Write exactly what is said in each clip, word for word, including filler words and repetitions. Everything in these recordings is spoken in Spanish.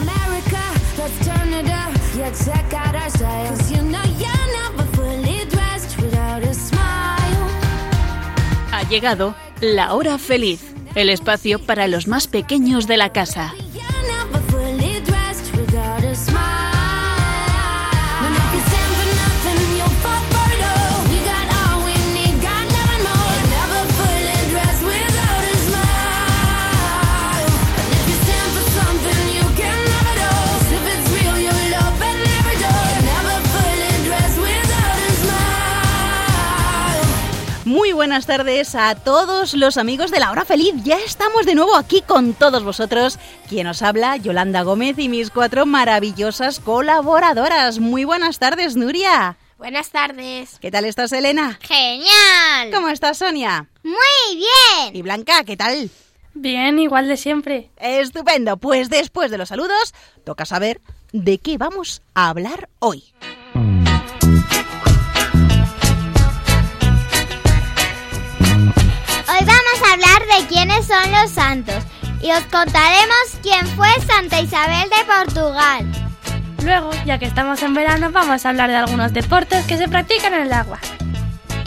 America, let's turn it up. Yeah, check out our style. 'Cause you know you're never fully dressed without a smile. Ha llegado la hora feliz, el espacio para los más pequeños de la casa. Muy buenas tardes a todos los amigos de La Hora Feliz. Ya estamos de nuevo aquí con todos vosotros. Quien os habla, Yolanda Gómez y mis cuatro maravillosas colaboradoras. Muy buenas tardes, Nuria. Buenas tardes. ¿Qué tal estás, Elena? ¡Genial! ¿Cómo estás, Sonia? ¡Muy bien! ¿Y Blanca, qué tal? Bien, igual de siempre. Estupendo. Pues después de los saludos, toca saber de qué vamos a hablar hoy. Hoy vamos a hablar de quiénes son los santos y os contaremos quién fue Santa Isabel de Portugal. Luego, ya que estamos en verano, vamos a hablar de algunos deportes que se practican en el agua.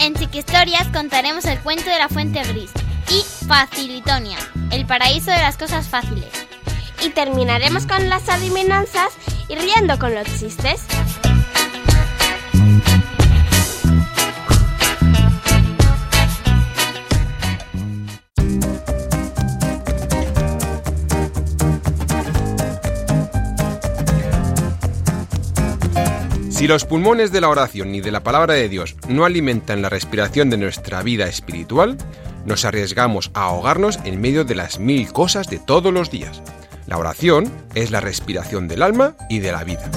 En Chiquistorias contaremos el cuento de la Fuente Gris y Facilitonia, el paraíso de las cosas fáciles. Y terminaremos con las adivinanzas y riendo con los chistes. Si los pulmones de la oración y de la palabra de Dios no alimentan la respiración de nuestra vida espiritual, nos arriesgamos a ahogarnos en medio de las mil cosas de todos los días. La oración es la respiración del alma y de la vida.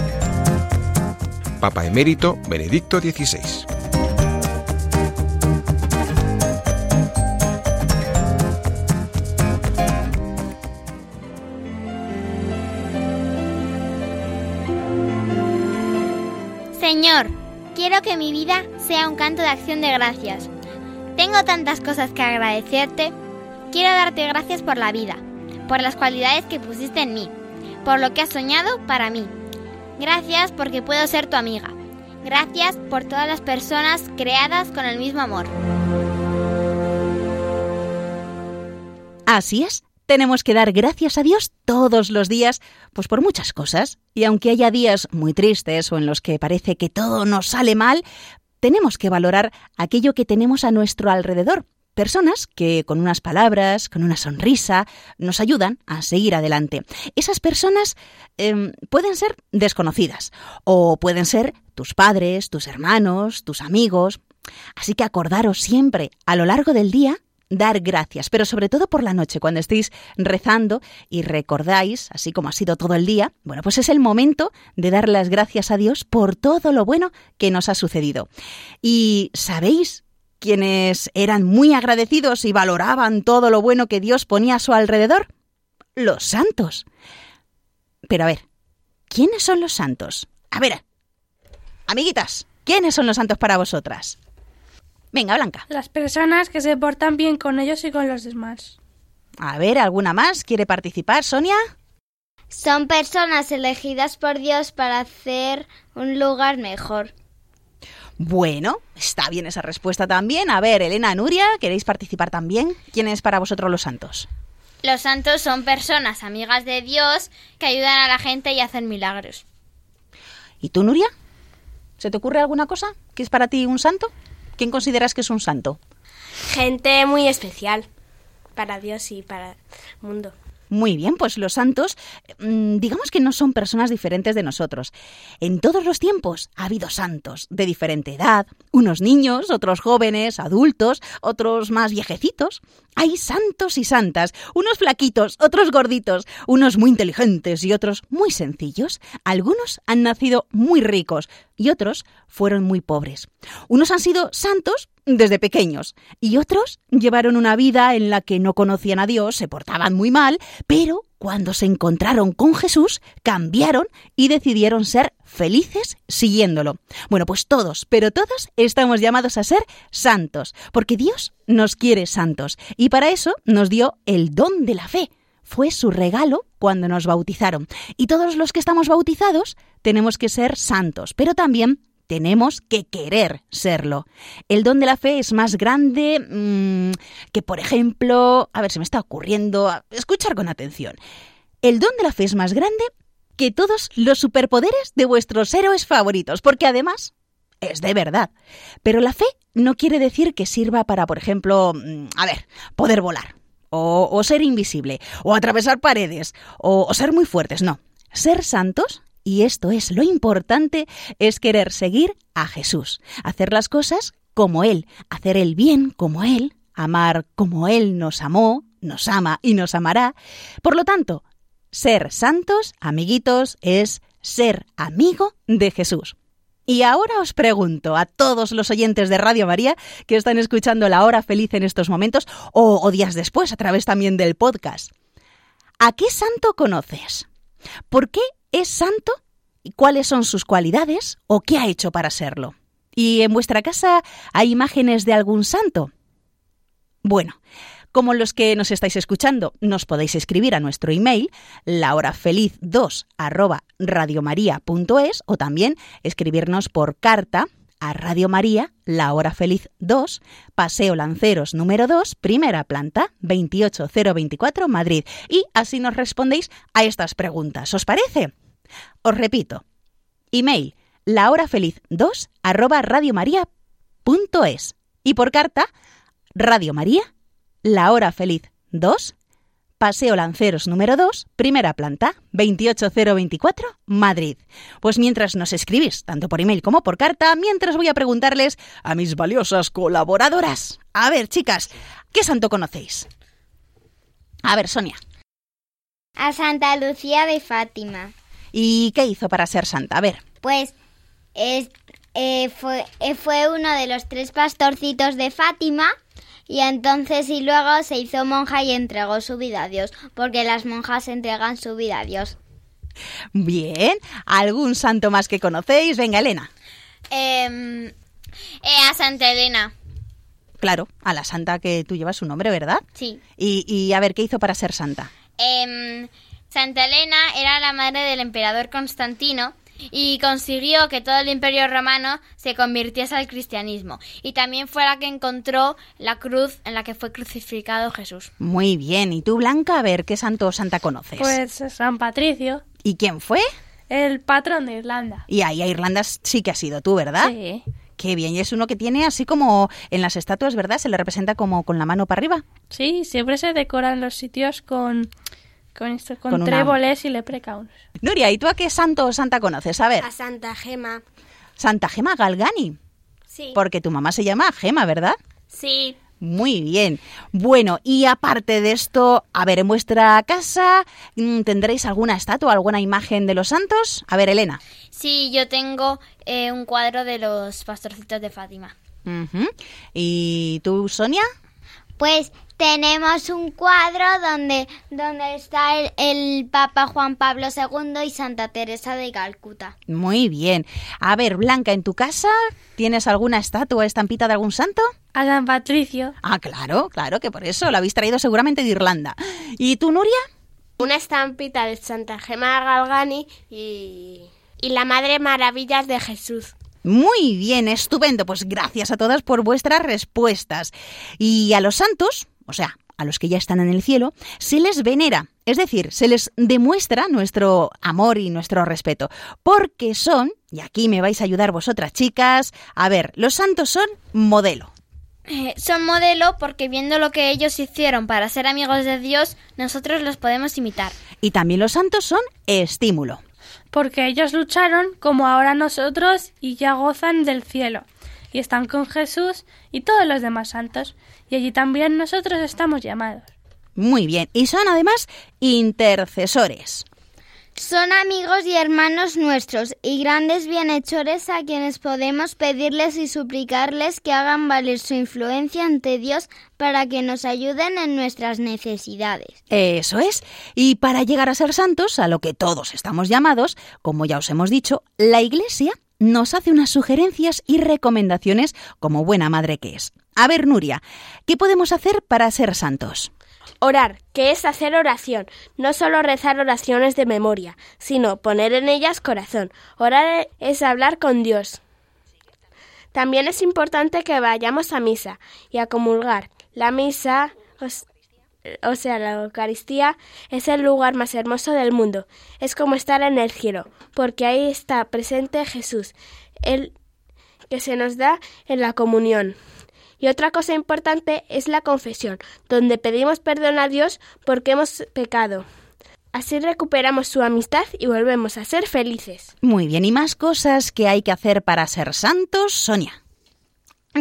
Papa Emérito Benedicto dieciséis. Señor, quiero que mi vida sea un canto de acción de gracias. Tengo tantas cosas que agradecerte. Quiero darte gracias por la vida, por las cualidades que pusiste en mí, por lo que has soñado para mí. Gracias porque puedo ser tu amiga. Gracias por todas las personas creadas con el mismo amor. Así es. Tenemos que dar gracias a Dios todos los días, pues por muchas cosas. Y aunque haya días muy tristes o en los que parece que todo nos sale mal, tenemos que valorar aquello que tenemos a nuestro alrededor. Personas que con unas palabras, con una sonrisa, nos ayudan a seguir adelante. Esas personas eh, pueden ser desconocidas o pueden ser tus padres, tus hermanos, tus amigos. Así que acordaros siempre a lo largo del día dar gracias, pero sobre todo por la noche, cuando estéis rezando y recordáis, así como ha sido todo el día, bueno, pues es el momento de dar las gracias a Dios por todo lo bueno que nos ha sucedido. ¿Y sabéis quiénes eran muy agradecidos y valoraban todo lo bueno que Dios ponía a su alrededor? Los santos. Pero a ver, ¿quiénes son los santos? A ver, amiguitas, ¿quiénes son los santos para vosotras? Venga, Blanca. Las personas que se portan bien con ellos y con los demás. A ver, ¿alguna más quiere participar, Sonia? Son personas elegidas por Dios para hacer un lugar mejor. Bueno, está bien esa respuesta también. A ver, Elena, Nuria, ¿queréis participar también? ¿Quién es para vosotros los santos? Los santos son personas amigas de Dios que ayudan a la gente y hacen milagros. ¿Y tú, Nuria? ¿Se te ocurre alguna cosa que es para ti un santo? ¿Quién consideras que es un santo? Gente muy especial para Dios y para el mundo. Muy bien, pues los santos, digamos que no son personas diferentes de nosotros. En todos los tiempos ha habido santos de diferente edad, unos niños, otros jóvenes, adultos, otros más viejecitos. Hay santos y santas, unos flaquitos, otros gorditos, unos muy inteligentes y otros muy sencillos. Algunos han nacido muy ricos y otros fueron muy pobres. Unos han sido santos desde pequeños y otros llevaron una vida en la que no conocían a Dios, se portaban muy mal, pero cuando se encontraron con Jesús cambiaron y decidieron ser felices siguiéndolo. Bueno, pues todos, pero todos estamos llamados a ser santos, porque Dios nos quiere santos y para eso nos dio el don de la fe. fue su regalo cuando nos bautizaron. Y todos los que estamos bautizados tenemos que ser santos, pero también tenemos que querer serlo. El don de la fe es más grande mmm, que, por ejemplo... A ver, se me está ocurriendo... Escuchar con atención. El don de la fe es más grande que todos los superpoderes de vuestros héroes favoritos, porque además es de verdad. Pero la fe no quiere decir que sirva para, por ejemplo, a ver, poder volar, o, o ser invisible, o atravesar paredes, o, o ser muy fuertes, no. Ser santos, y esto es lo importante, es querer seguir a Jesús, hacer las cosas como Él, hacer el bien como Él, amar como Él nos amó, nos ama y nos amará. Por lo tanto, ser santos, amiguitos, es ser amigo de Jesús. Y ahora os pregunto a todos los oyentes de Radio María que están escuchando La Hora Feliz en estos momentos o, o días después a través también del podcast. ¿A qué santo conoces? ¿Por qué es santo? ¿Y cuáles son sus cualidades o qué ha hecho para serlo? ¿Y en vuestra casa hay imágenes de algún santo? Bueno, como los que nos estáis escuchando, nos podéis escribir a nuestro email lahorafeliz dos arroba radiomaria punto es o también escribirnos por carta a Radio María, La Hora Feliz dos, Paseo Lanceros número dos, primera planta, veintiocho mil veinticuatro, Madrid. Y así nos respondéis a estas preguntas. ¿Os parece? Os repito, email lahorafeliz dos arroba radiomaria punto es y por carta Radio María, La Hora Feliz dos, Paseo Lanceros número dos, primera planta, veintiocho mil veinticuatro, Madrid. Pues mientras nos escribís, tanto por email como por carta, mientras voy a preguntarles a mis valiosas colaboradoras. A ver, chicas, ¿qué santo conocéis? A ver, Sonia. A Santa Lucía de Fátima. ¿Y qué hizo para ser santa? A ver. Pues es, eh, fue, fue uno de los tres pastorcitos de Fátima. Y entonces y luego se hizo monja y entregó su vida a Dios, porque las monjas entregan su vida a Dios. Bien, ¿algún santo más que conocéis? Venga, Elena. Eh, eh, a Santa Elena. Claro, a la santa que tú llevas su nombre, ¿verdad? Sí. Y, y a ver, ¿qué hizo para ser santa? Eh, Santa Elena era la madre del emperador Constantino. Y consiguió que todo el Imperio Romano se convirtiese al cristianismo. Y también fue la que encontró la cruz en la que fue crucificado Jesús. Muy bien. ¿Y tú, Blanca? A ver, ¿qué santo o santa conoces? Pues San Patricio. ¿Y quién fue? El patrón de Irlanda. Y ahí a Irlanda sí que has ido tú, ¿verdad? Sí. Qué bien. Y es uno que tiene así como en las estatuas, ¿verdad? Se le representa como con la mano para arriba. Sí, siempre se decoran los sitios con... Con esto, con, con tréboles una... y leprechauns. Nuria, ¿y tú a qué santo o santa conoces? A ver. A Santa Gemma. Santa Gemma Galgani. Sí. Porque tu mamá se llama Gemma, ¿verdad? Sí. Muy bien. Bueno, y aparte de esto, a ver, en vuestra casa tendréis alguna estatua, alguna imagen de los santos. A ver, Elena. Sí, yo tengo eh, un cuadro de los pastorcitos de Fátima. Uh-huh. ¿Y tú, Sonia? Pues... Tenemos un cuadro donde, donde está el, el Papa Juan Pablo segundo y Santa Teresa de Calcuta. Muy bien. A ver, Blanca, ¿en tu casa tienes alguna estatua, estampita de algún santo? A San Patricio. Ah, claro, claro, que por eso lo habéis traído seguramente de Irlanda. ¿Y tú, Nuria? Una estampita de Santa Gemma Galgani y, y la Madre Maravillas de Jesús. Muy bien, estupendo. Pues gracias a todas por vuestras respuestas. Y a los santos... O sea, a los que ya están en el cielo, se les venera, es decir, se les demuestra nuestro amor y nuestro respeto, porque son, y aquí me vais a ayudar vosotras chicas, a ver, los santos son modelo. Eh, son modelo porque viendo lo que ellos hicieron para ser amigos de Dios, nosotros los podemos imitar. Y también los santos son estímulo. Porque ellos lucharon como ahora nosotros y ya gozan del cielo. Y están con Jesús y todos los demás santos. Y allí también nosotros estamos llamados. Muy bien. Y son además intercesores. Son amigos y hermanos nuestros y grandes bienhechores a quienes podemos pedirles y suplicarles que hagan valer su influencia ante Dios para que nos ayuden en nuestras necesidades. Eso es. Y para llegar a ser santos, a lo que todos estamos llamados, como ya os hemos dicho, la Iglesia nos hace unas sugerencias y recomendaciones como buena madre que es. A ver, Nuria, ¿qué podemos hacer para ser santos? Orar, que es hacer oración, no solo rezar oraciones de memoria, sino poner en ellas corazón. Orar es hablar con Dios. También es importante que vayamos a misa y a comulgar. La misa, o sea, la Eucaristía, es el lugar más hermoso del mundo. Es como estar en el cielo, porque ahí está presente Jesús, el que se nos da en la comunión. Y otra cosa importante es la confesión, donde pedimos perdón a Dios porque hemos pecado. Así recuperamos su amistad y volvemos a ser felices. Muy bien, y más cosas que hay que hacer para ser santos, Sonia.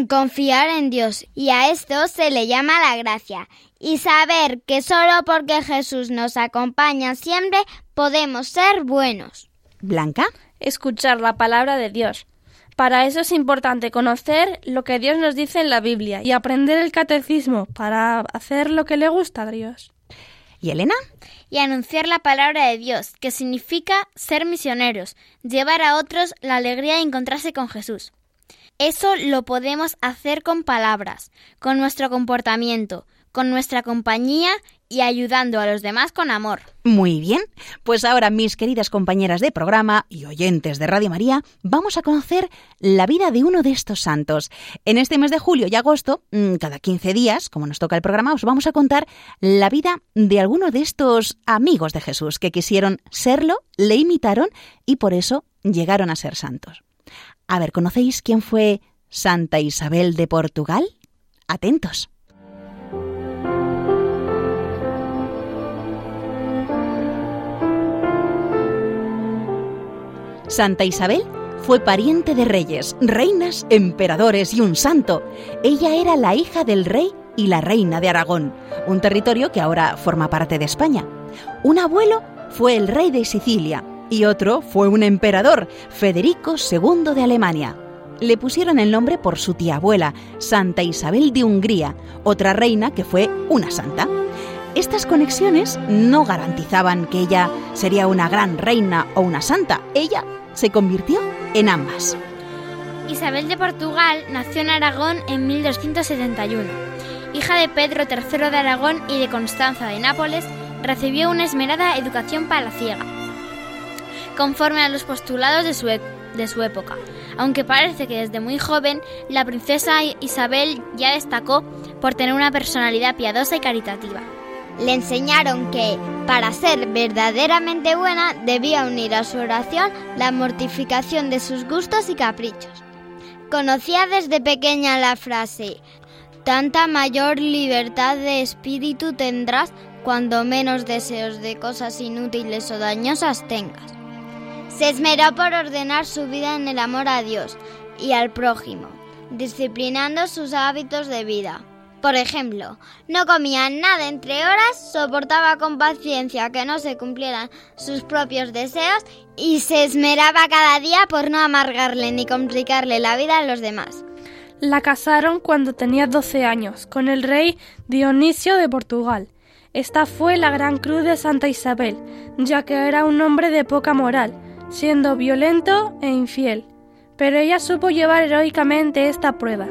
Confiar en Dios, y a esto se le llama la gracia. Y saber que solo porque Jesús nos acompaña siempre podemos ser buenos. Blanca. Escuchar la palabra de Dios. Para eso es importante conocer lo que Dios nos dice en la Biblia y aprender el catecismo para hacer lo que le gusta a Dios. ¿Y Elena? Y anunciar la palabra de Dios, que significa ser misioneros, llevar a otros la alegría de encontrarse con Jesús. Eso lo podemos hacer con palabras, con nuestro comportamiento, con nuestra compañía y ayudando a los demás con amor. Muy bien, pues ahora, mis queridas compañeras de programa y oyentes de Radio María, vamos a conocer la vida de uno de estos santos. En este mes de julio y agosto, cada quince días, como nos toca el programa, os vamos a contar la vida de alguno de estos amigos de Jesús que quisieron serlo, le imitaron y por eso llegaron a ser santos. A ver, ¿conocéis quién fue Santa Isabel de Portugal? Atentos. Santa Isabel fue pariente de reyes, reinas, emperadores y un santo. Ella era la hija del rey y la reina de Aragón, un territorio que ahora forma parte de España. Un abuelo fue el rey de Sicilia y otro fue un emperador, Federico segundo de Alemania. Le pusieron el nombre por su tía abuela, Santa Isabel de Hungría, otra reina que fue una santa. Estas conexiones no garantizaban que ella sería una gran reina o una santa. Ella se convirtió en ambas. Isabel de Portugal nació en Aragón en mil doscientos setenta y uno. Hija de Pedro tercero de Aragón y de Constanza de Nápoles, recibió una esmerada educación palaciega, conforme a los postulados de su, e- de su época. Aunque parece que desde muy joven, la princesa Isabel ya destacó por tener una personalidad piadosa y caritativa. Le enseñaron que, para ser verdaderamente buena, debía unir a su oración la mortificación de sus gustos y caprichos. Conocía desde pequeña la frase: «Tanta mayor libertad de espíritu tendrás cuando menos deseos de cosas inútiles o dañosas tengas». Se esmeró por ordenar su vida en el amor a Dios y al prójimo, disciplinando sus hábitos de vida. Por ejemplo, no comía nada entre horas, soportaba con paciencia que no se cumplieran sus propios deseos y se esmeraba cada día por no amargarle ni complicarle la vida a los demás. La casaron cuando tenía doce años, con el rey Dionisio de Portugal. Esta fue la gran cruz de Santa Isabel, ya que era un hombre de poca moral, siendo violento e infiel. Pero ella supo llevar heroicamente esta prueba.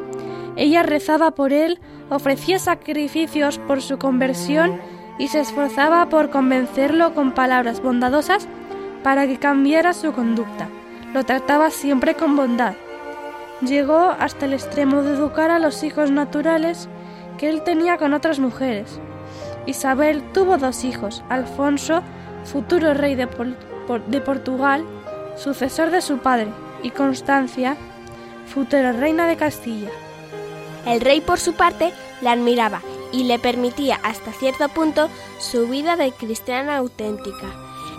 Ella rezaba por él, ofrecía sacrificios por su conversión y se esforzaba por convencerlo con palabras bondadosas para que cambiara su conducta. Lo trataba siempre con bondad. Llegó hasta el extremo de educar a los hijos naturales que él tenía con otras mujeres. Isabel tuvo dos hijos: Alfonso, futuro rey de, Por- de Portugal, sucesor de su padre, y Constancia, futura reina de Castilla. El rey, por su parte, la admiraba y le permitía hasta cierto punto su vida de cristiana auténtica.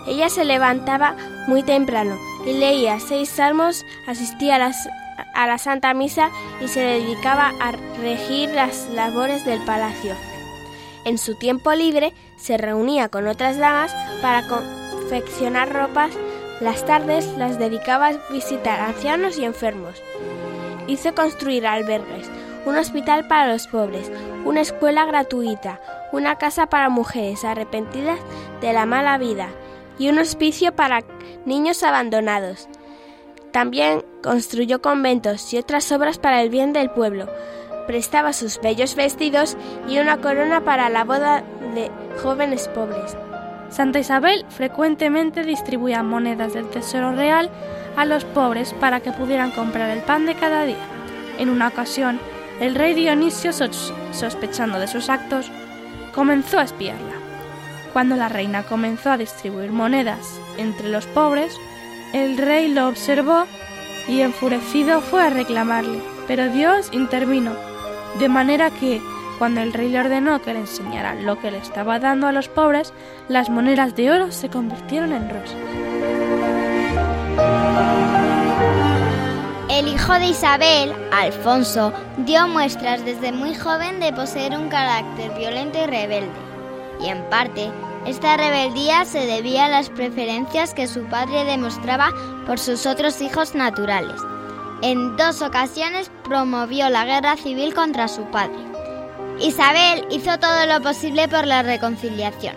Ella se levantaba muy temprano y leía seis salmos, asistía a, las, a la Santa Misa y se dedicaba a regir las labores del palacio. En su tiempo libre se reunía con otras damas para confeccionar ropas. Las tardes las dedicaba a visitar ancianos y enfermos. Hizo construir albergues, un hospital para los pobres, una escuela gratuita, una casa para mujeres arrepentidas de la mala vida y un hospicio para niños abandonados. También construyó conventos y otras obras para el bien del pueblo. prestaba sus bellos vestidos y una corona para la boda de jóvenes pobres. Santa Isabel frecuentemente distribuía monedas del tesoro real a los pobres para que pudieran comprar el pan de cada día. En una ocasión, el rey Dionisio, sospechando de sus actos, comenzó a espiarla. Cuando la reina comenzó a distribuir monedas entre los pobres, el rey lo observó y enfurecido fue a reclamarle, pero Dios intervino, de manera que, cuando el rey le ordenó que le enseñara lo que le estaba dando a los pobres, las monedas de oro se convirtieron en rosas. El hijo de Isabel, Alfonso, dio muestras desde muy joven de poseer un carácter violento y rebelde, y en parte, esta rebeldía se debía a las preferencias que su padre demostraba por sus otros hijos naturales. En dos ocasiones promovió la guerra civil contra su padre. Isabel hizo todo lo posible por la reconciliación.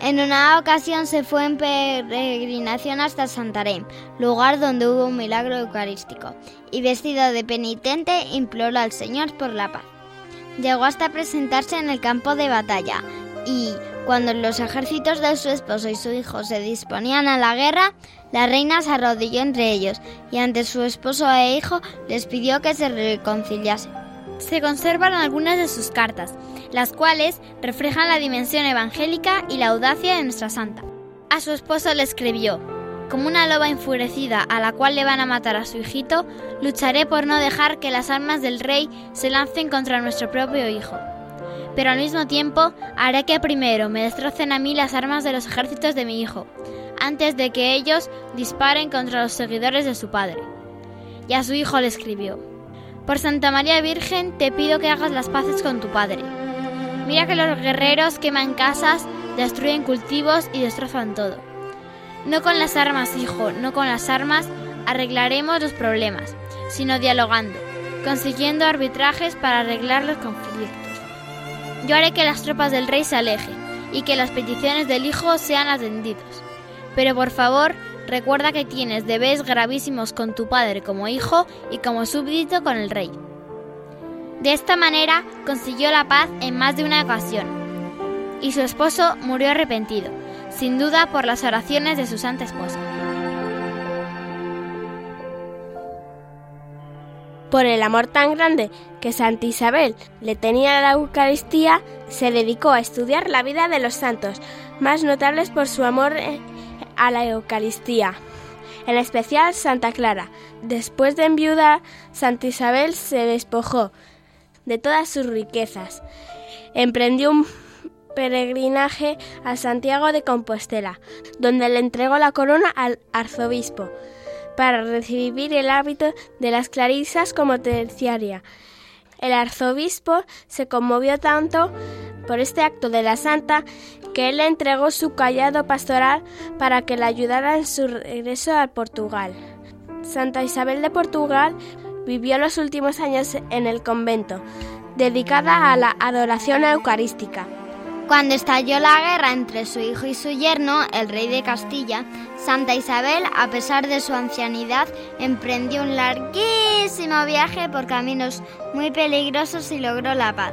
En una ocasión se fue en peregrinación hasta Santarém, lugar donde hubo un milagro eucarístico, y vestido de penitente imploró al Señor por la paz. Llegó hasta presentarse en el campo de batalla y, cuando los ejércitos de su esposo y su hijo se disponían a la guerra, la reina se arrodilló entre ellos y ante su esposo e hijo les pidió que se reconciliasen. Se conservan algunas de sus cartas, las cuales reflejan la dimensión evangélica y la audacia de nuestra santa. A su esposo le escribió: como una loba enfurecida a la cual le van a matar a su hijito, lucharé por no dejar que las armas del rey se lancen contra nuestro propio hijo. Pero al mismo tiempo haré que primero me destrocen a mí las armas de los ejércitos de mi hijo, antes de que ellos disparen contra los seguidores de su padre. Y a su hijo le escribió: por Santa María Virgen te pido que hagas las paces con tu padre. Mira que los guerreros queman casas, destruyen cultivos y destrozan todo. No con las armas, hijo, no con las armas arreglaremos los problemas, sino dialogando, consiguiendo arbitrajes para arreglar los conflictos. Yo haré que las tropas del rey se alejen y que las peticiones del hijo sean atendidas. Pero por favor, recuerda que tienes deberes gravísimos con tu padre como hijo y como súbdito con el rey. De esta manera consiguió la paz en más de una ocasión. Y su esposo murió arrepentido, sin duda por las oraciones de su santa esposa. Por el amor tan grande que Santa Isabel le tenía a la Eucaristía, se dedicó a estudiar la vida de los santos más notables por su amor a la Eucaristía, en especial Santa Clara. Después de enviudar, Santa Isabel se despojó de todas sus riquezas. Emprendió un peregrinaje a Santiago de Compostela, donde le entregó la corona al arzobispo, para recibir el hábito de las clarisas como terciaria. El arzobispo se conmovió tanto por este acto de la santa que él le entregó su callado pastoral para que la ayudara en su regreso a Portugal. Santa Isabel de Portugal vivió los últimos años en el convento, dedicada a la adoración eucarística. Cuando estalló la guerra entre su hijo y su yerno, el rey de Castilla, Santa Isabel, a pesar de su ancianidad, emprendió un larguísimo viaje por caminos muy peligrosos y logró la paz.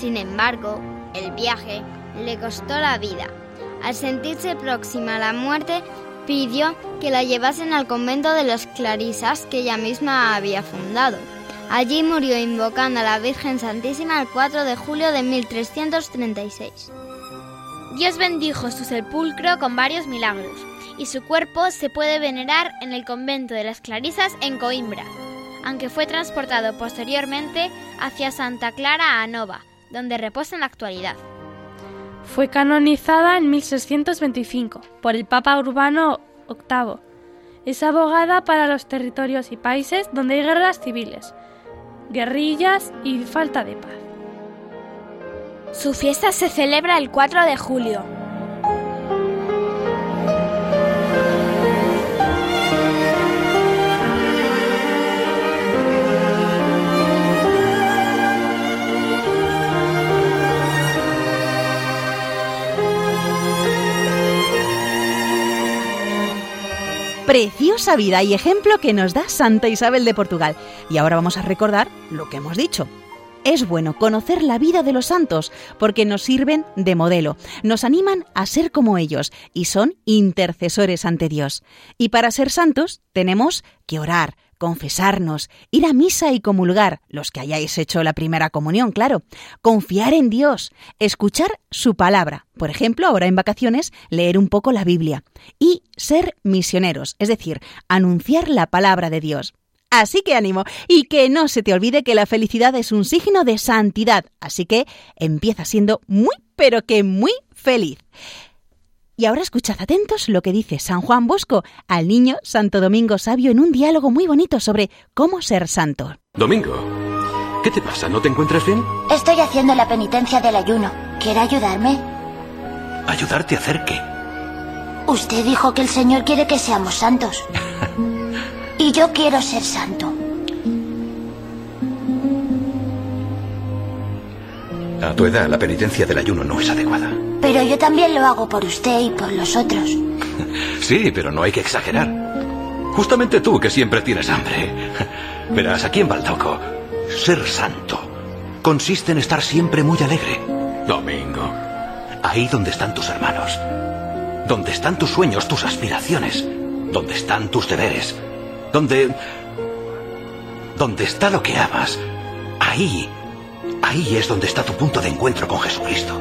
Sin embargo, el viaje le costó la vida. Al sentirse próxima a la muerte, pidió que la llevasen al convento de los clarisas que ella misma había fundado. Allí murió invocando a la Virgen Santísima el cuatro de julio de mil trescientos treinta y seis. Dios bendijo su sepulcro con varios milagros y su cuerpo se puede venerar en el convento de las Clarisas en Coimbra, aunque fue transportado posteriormente hacia Santa Clara a Nova, donde reposa en la actualidad. Fue canonizada en mil seiscientos veinticinco por el Papa Urbano octavo. Es abogada para los territorios y países donde hay guerras civiles, guerrillas y falta de paz. Su fiesta se celebra el cuatro de julio. Preciosa vida y ejemplo que nos da Santa Isabel de Portugal. Y ahora vamos a recordar lo que hemos dicho. Es bueno conocer la vida de los santos porque nos sirven de modelo, nos animan a ser como ellos y son intercesores ante Dios. Y para ser santos tenemos que orar, confesarnos, ir a misa y comulgar, los que hayáis hecho la primera comunión, claro, confiar en Dios, escuchar su palabra, por ejemplo, ahora en vacaciones, leer un poco la Biblia, y ser misioneros, es decir, anunciar la palabra de Dios. Así que ánimo, y que no se te olvide que la felicidad es un signo de santidad, así que empieza siendo muy, pero que muy feliz. Y ahora escuchad atentos lo que dice San Juan Bosco al niño Santo Domingo Sabio en un diálogo muy bonito sobre cómo ser santo. Domingo, ¿qué te pasa? ¿No te encuentras bien? Estoy haciendo la penitencia del ayuno. ¿Quiere ayudarme? ¿Ayudarte a hacer qué? Usted dijo que el Señor quiere que seamos santos. Y yo quiero ser santo. A tu edad, la penitencia del ayuno no es adecuada. Pero yo también lo hago por usted y por los otros. Sí, pero no hay que exagerar. Justamente tú, que siempre tienes hambre. Verás, aquí en Valdoco, ser santo consiste en estar siempre muy alegre. Domingo, ahí donde están tus hermanos, donde están tus sueños, tus aspiraciones, donde están tus deberes, donde... donde está lo que amas, ahí... ahí es donde está tu punto de encuentro con Jesucristo.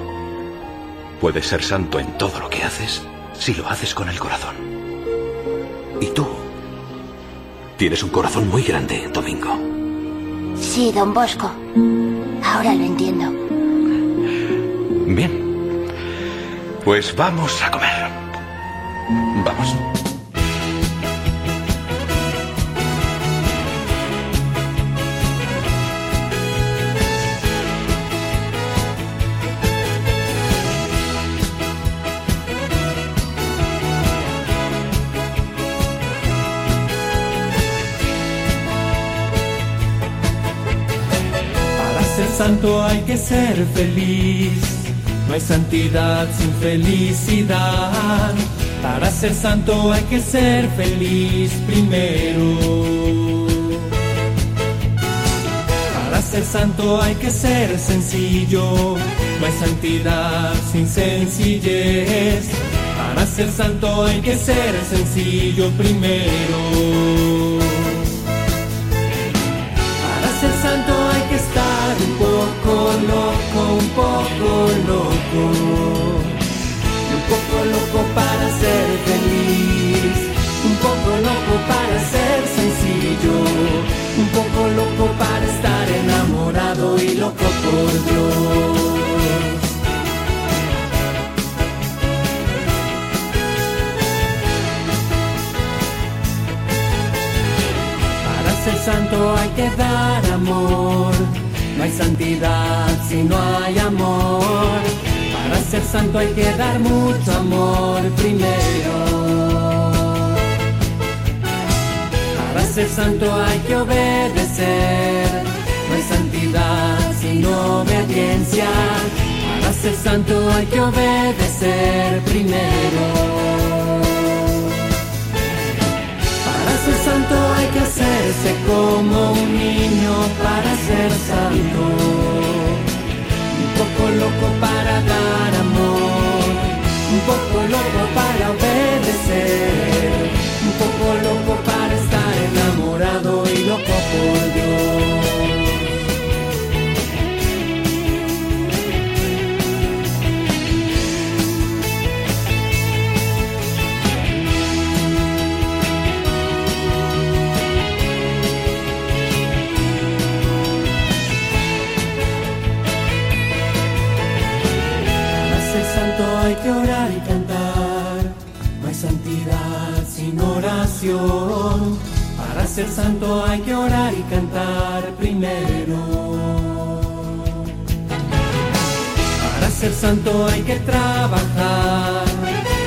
Puedes ser santo en todo lo que haces si lo haces con el corazón. ¿Y tú? Tienes un corazón muy grande, Domingo. Sí, don Bosco. Ahora lo entiendo. Bien. Pues vamos a comer. Vamos. Santo hay que ser feliz, no hay santidad sin felicidad. Para ser santo hay que ser feliz primero. Para ser santo hay que ser sencillo, no hay santidad sin sencillez. Para ser santo hay que ser sencillo primero. Para ser santo hay que estar un poco loco, un poco loco, y un poco loco para ser feliz, un poco loco para ser sencillo, un poco loco para estar enamorado y loco por Dios. Para ser santo hay que dar amor, no hay santidad si no hay amor. Para ser santo hay que dar mucho amor primero. Para ser santo hay que obedecer, no hay santidad sin obediencia. Para ser santo hay que obedecer primero. Para ser santo hay que hacerse como un niño para ser santo, un poco loco para dar amor, un poco loco para obedecer, un poco loco para estar enamorado y loco por Dios. Hay que orar y cantar, no hay santidad sin oración. Para ser santo hay que orar y cantar primero. Para ser santo hay que trabajar,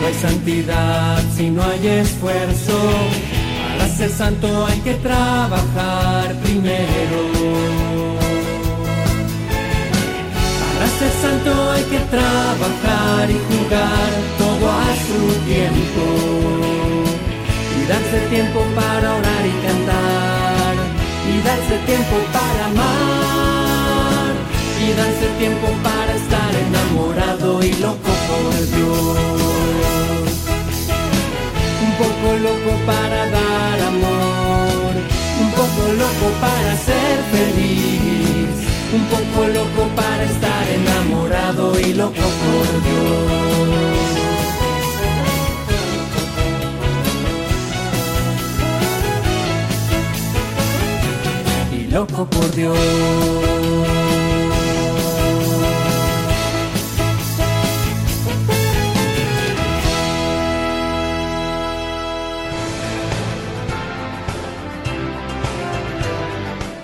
no hay santidad si no hay esfuerzo. Para ser santo hay que trabajar primero. Para ser santo hay que trabajar y jugar todo a su tiempo, y darse tiempo para orar y cantar, y darse tiempo para amar, darse tiempo para estar enamorado y loco por Dios, un poco loco para dar amor, un poco loco para ser feliz, un poco loco para estar enamorado y loco por Dios. Loco por Dios.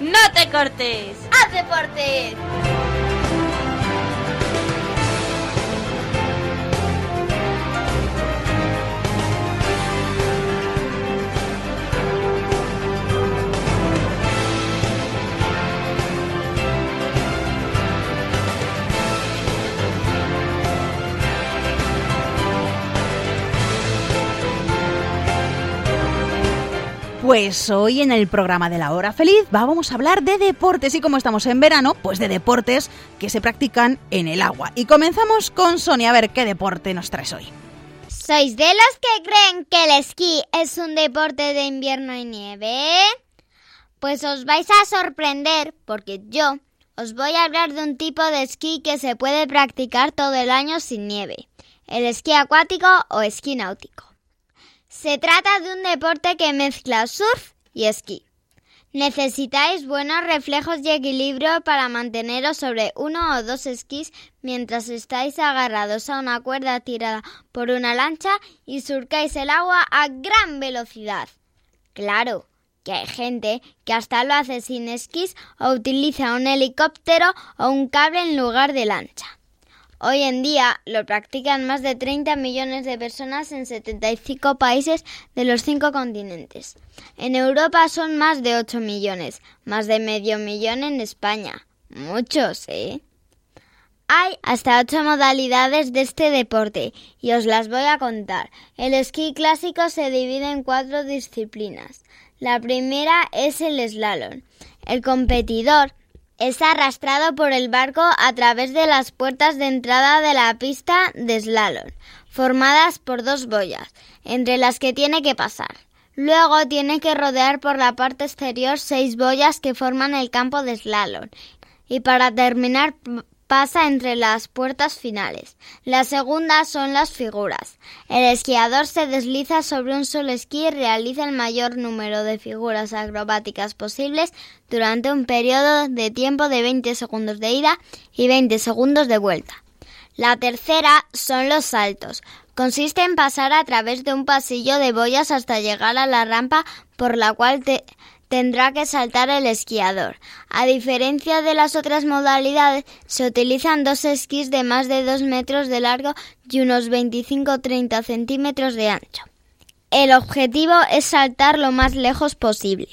No te cortes, haz deporte. Pues hoy en el programa de la Hora Feliz vamos a hablar de deportes y como estamos en verano, pues de deportes que se practican en el agua. Y comenzamos con Sonia, a ver qué deporte nos traes hoy. ¿Sois de los que creen que el esquí es un deporte de invierno y nieve? Pues os vais a sorprender porque yo os voy a hablar de un tipo de esquí que se puede practicar todo el año sin nieve. El esquí acuático o esquí náutico. Se trata de un deporte que mezcla surf y esquí. Necesitáis buenos reflejos y equilibrio para manteneros sobre uno o dos esquís mientras estáis agarrados a una cuerda tirada por una lancha y surcáis el agua a gran velocidad. Claro que hay gente que hasta lo hace sin esquís o utiliza un helicóptero o un cable en lugar de lancha. Hoy en día lo practican más de treinta millones de personas en setenta y cinco países de los cinco continentes. En Europa son más de ocho millones, más de medio millón en España. Muchos, ¿eh? Hay hasta ocho modalidades de este deporte y os las voy a contar. El esquí clásico se divide en cuatro disciplinas. La primera es el slalom. El competidor es arrastrado por el barco a través de las puertas de entrada de la pista de slalom, formadas por dos boyas, entre las que tiene que pasar. Luego tiene que rodear por la parte exterior seis boyas que forman el campo de slalom. Y para terminar pasa entre las puertas finales. La segunda son las figuras. El esquiador se desliza sobre un solo esquí y realiza el mayor número de figuras acrobáticas posibles durante un periodo de tiempo de veinte segundos de ida y veinte segundos de vuelta. La tercera son los saltos. Consiste en pasar a través de un pasillo de boyas hasta llegar a la rampa por la cual te... tendrá que saltar el esquiador. A diferencia de las otras modalidades, se utilizan dos esquís de más de dos metros de largo y unos veinticinco a treinta centímetros de ancho. El objetivo es saltar lo más lejos posible.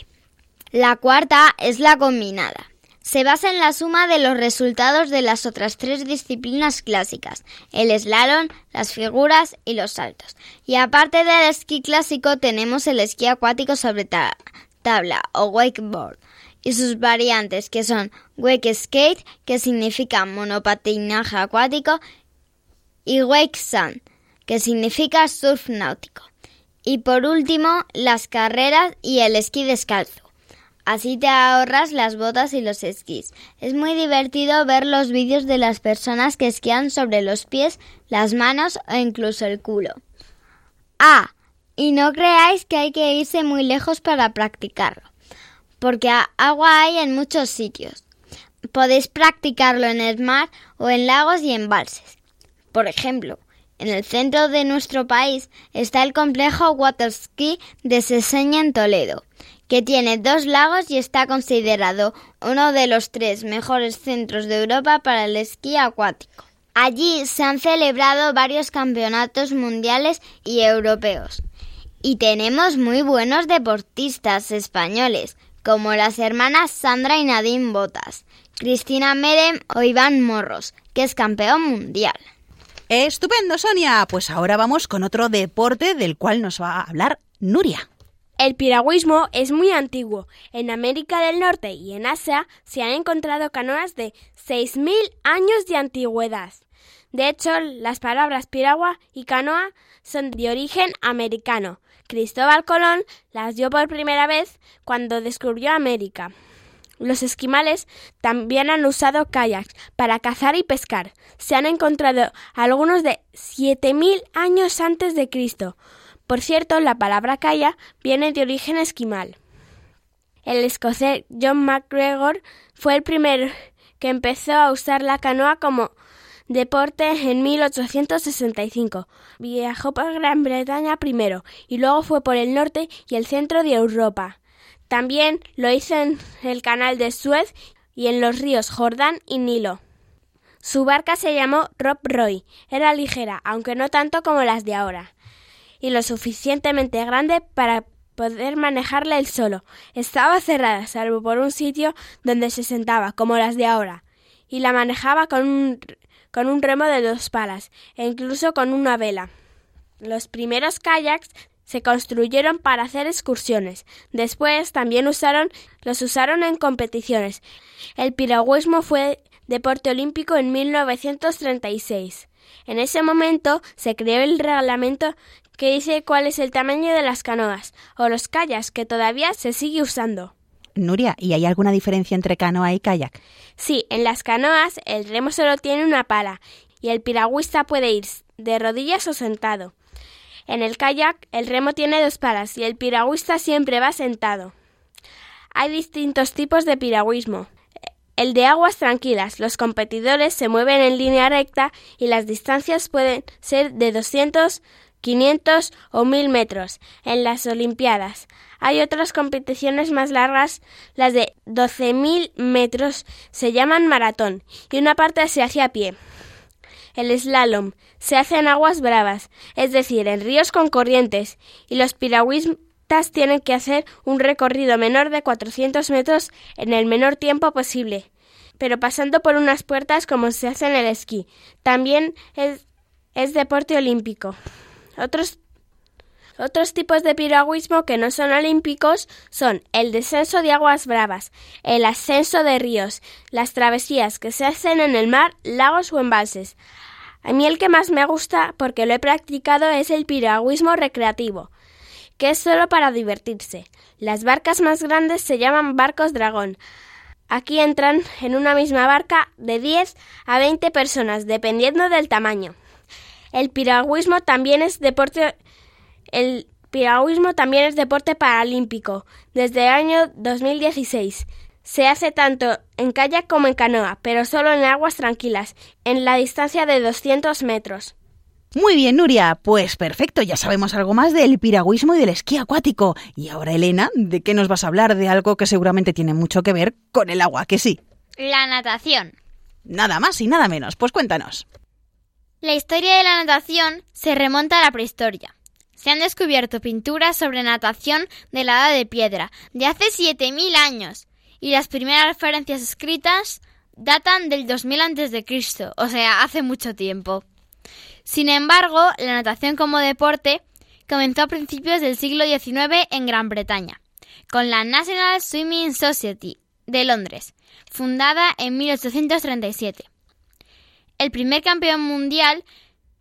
La cuarta es la combinada. Se basa en la suma de los resultados de las otras tres disciplinas clásicas, el slalom, las figuras y los saltos. Y aparte del esquí clásico tenemos el esquí acuático sobre tabla. tabla o wakeboard y sus variantes que son wake skate, que significa monopatinaje acuático, y wake surf, que significa surf náutico. Y por último, las carreras y el esquí descalzo. Así te ahorras las botas y los esquís. Es muy divertido ver los vídeos de las personas que esquían sobre los pies, las manos o incluso el culo. Ah, y no creáis que hay que irse muy lejos para practicarlo, porque agua hay en muchos sitios. Podéis practicarlo en el mar o en lagos y embalses. Por ejemplo, en el centro de nuestro país está el complejo Waterski de Seseña en Toledo, que tiene dos lagos y está considerado uno de los tres mejores centros de Europa para el esquí acuático. Allí se han celebrado varios campeonatos mundiales y europeos. Y tenemos muy buenos deportistas españoles, como las hermanas Sandra y Nadine Botas, Cristina Merem o Iván Morros, que es campeón mundial. ¡Estupendo, Sonia! Pues ahora vamos con otro deporte del cual nos va a hablar Nuria. El piragüismo es muy antiguo. En América del Norte y en Asia se han encontrado canoas de seis mil años de antigüedad. De hecho, las palabras piragua y canoa son de origen americano. Cristóbal Colón las dio por primera vez cuando descubrió América. Los esquimales también han usado kayaks para cazar y pescar. Se han encontrado algunos de siete mil años antes de Cristo. Por cierto, la palabra kayak viene de origen esquimal. El escocés John MacGregor fue el primero que empezó a usar la canoa como deporte en mil ochocientos sesenta y cinco. Viajó por Gran Bretaña primero y luego fue por el norte y el centro de Europa. También lo hizo en el canal de Suez y en los ríos Jordán y Nilo. Su barca se llamó Rob Roy. Era ligera, aunque no tanto como las de ahora, y lo suficientemente grande para poder manejarla él solo. Estaba cerrada, salvo por un sitio donde se sentaba, como las de ahora, y la manejaba con un, con un remo de dos palas, e incluso con una vela. Los primeros kayaks se construyeron para hacer excursiones. Después también usaron, los usaron en competiciones. El piragüismo fue deporte olímpico en mil novecientos treinta y seis. En ese momento se creó el reglamento que dice cuál es el tamaño de las canoas o los kayaks, que todavía se sigue usando. Nuria, ¿y hay alguna diferencia entre canoa y kayak? Sí, en las canoas el remo solo tiene una pala y el piragüista puede ir de rodillas o sentado. En el kayak el remo tiene dos palas y el piragüista siempre va sentado. Hay distintos tipos de piragüismo. El de aguas tranquilas. Los competidores se mueven en línea recta y las distancias pueden ser de doscientos, quinientos o mil metros en las Olimpiadas. Hay otras competiciones más largas, las de doce mil metros, se llaman maratón, y una parte se hace a pie. El slalom se hace en aguas bravas, es decir, en ríos con corrientes, y los piragüistas tienen que hacer un recorrido menor de cuatrocientos metros en el menor tiempo posible, pero pasando por unas puertas como se hace en el esquí. También es, es deporte olímpico. Otros, otros tipos de piragüismo que no son olímpicos son el descenso de aguas bravas, el ascenso de ríos, las travesías que se hacen en el mar, lagos o embalses. A mí el que más me gusta, porque lo he practicado, es el piragüismo recreativo, que es solo para divertirse. Las barcas más grandes se llaman barcos dragón. Aquí entran en una misma barca de diez a veinte personas, dependiendo del tamaño. El piragüismo también es deporte el piragüismo también es deporte paralímpico. Desde el año dos mil dieciséis se hace tanto en kayak como en canoa, pero solo en aguas tranquilas, en la distancia de doscientos metros. Muy bien, Nuria, pues perfecto, ya sabemos algo más del piragüismo y del esquí acuático. Y ahora, Elena, ¿de qué nos vas a hablar? De algo que seguramente tiene mucho que ver con el agua, ¿que sí? La natación. Nada más y nada menos, pues cuéntanos. La historia de la natación se remonta a la prehistoria. Se han descubierto pinturas sobre natación de la edad de piedra de hace siete mil años y las primeras referencias escritas datan del dos mil antes de Cristo, o sea, hace mucho tiempo. Sin embargo, la natación como deporte comenzó a principios del siglo diecinueve en Gran Bretaña, con la National Swimming Society de Londres, fundada en mil ochocientos treinta y siete. El primer campeón mundial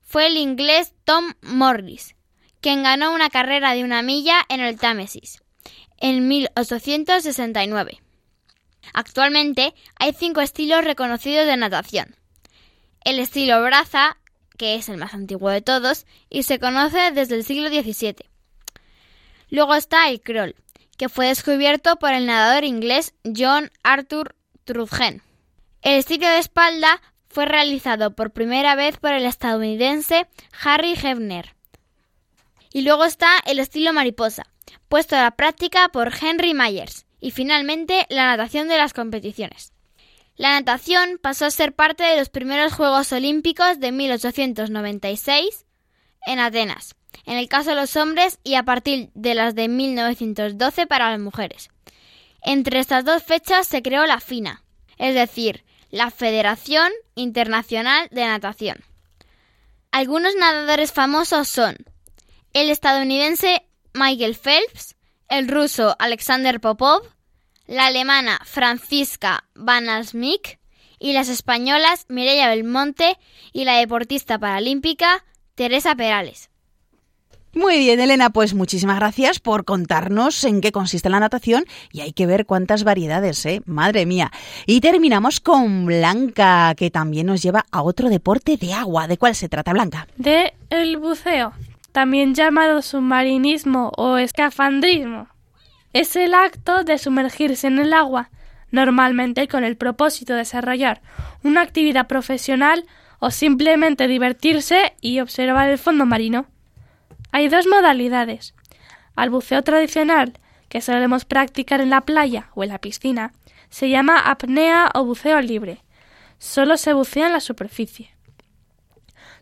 fue el inglés Tom Morris, quien ganó una carrera de una milla en el Támesis en mil ochocientos sesenta y nueve. Actualmente hay cinco estilos reconocidos de natación. El estilo braza, que es el más antiguo de todos, y se conoce desde el siglo diecisiete. Luego está el crawl, que fue descubierto por el nadador inglés John Arthur Trudgen. El estilo de espalda fue realizado por primera vez por el estadounidense Harry Hefner. Y luego está el estilo mariposa, puesto a la práctica por Henry Myers. Y finalmente, la natación de las competiciones. La natación pasó a ser parte de los primeros Juegos Olímpicos de mil ochocientos noventa y seis en Atenas, en el caso de los hombres, y a partir de las de mil novecientos doce para las mujeres. Entre estas dos fechas se creó la FINA, es decir, la Federación Internacional de Natación. Algunos nadadores famosos son el estadounidense Michael Phelps, el ruso Alexander Popov, la alemana Francisca Vanalsmik y las españolas Mireia Belmonte y la deportista paralímpica Teresa Perales. Muy bien, Elena, pues muchísimas gracias por contarnos en qué consiste la natación y hay que ver cuántas variedades, ¿eh? Madre mía. Y terminamos con Blanca, que también nos lleva a otro deporte de agua. ¿De cuál se trata, Blanca? De el buceo, también llamado submarinismo o escafandrismo. Es el acto de sumergirse en el agua, normalmente con el propósito de desarrollar una actividad profesional o simplemente divertirse y observar el fondo marino. Hay dos modalidades, al buceo tradicional, que solemos practicar en la playa o en la piscina, se llama apnea o buceo libre, solo se bucea en la superficie.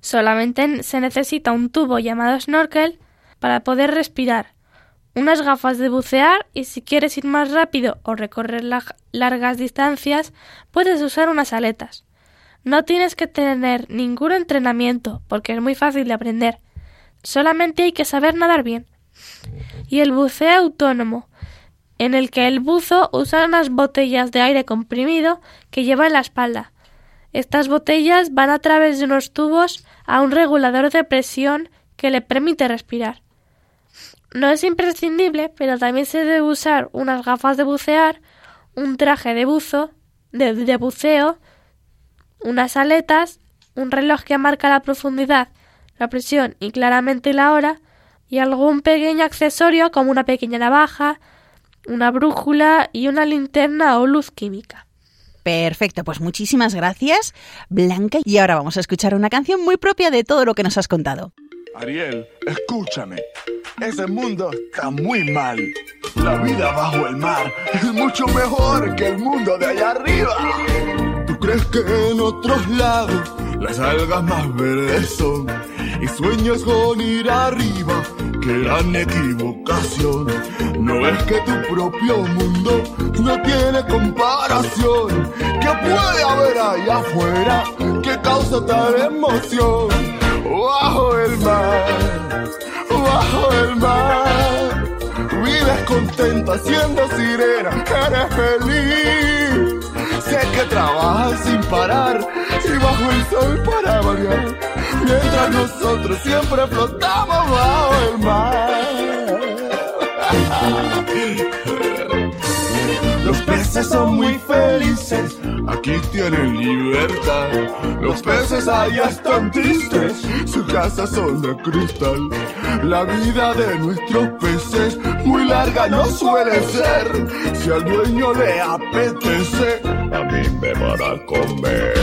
Solamente se necesita un tubo llamado snorkel para poder respirar, unas gafas de bucear y si quieres ir más rápido o recorrer largas distancias, puedes usar unas aletas. No tienes que tener ningún entrenamiento porque es muy fácil de aprender. Solamente hay que saber nadar bien. Y el buceo autónomo, en el que el buzo usa unas botellas de aire comprimido que lleva en la espalda. Estas botellas van a través de unos tubos a un regulador de presión que le permite respirar. No es imprescindible, pero también se debe usar unas gafas de bucear, un traje de buzo, de, de buceo, unas aletas, un reloj que marca la profundidad, la presión y claramente la hora, y algún pequeño accesorio como una pequeña navaja, una brújula y una linterna o luz química. Perfecto, pues muchísimas gracias, Blanca. Y ahora vamos a escuchar una canción muy propia de todo lo que nos has contado. Ariel, escúchame. Ese mundo está muy mal. La vida bajo el mar es mucho mejor que el mundo de allá arriba. ¿Tú crees que en otros lados las algas más verdes son? Y sueños con ir arriba, que gran equivocación. No es que tu propio mundo no tiene comparación. ¿Qué puede haber allá afuera que causa tal emoción? Bajo el mar, bajo el mar, vives contenta siendo sirena, eres feliz. Sé que trabajas sin parar y bajo el sol para variar, mientras nosotros siempre flotamos bajo el mar. Los peces son muy felices, aquí tienen libertad. Los peces allá están tristes, sus casas son de cristal. La vida de nuestros peces muy larga no suele ser. Si al dueño le apetece, a mí me van a comer.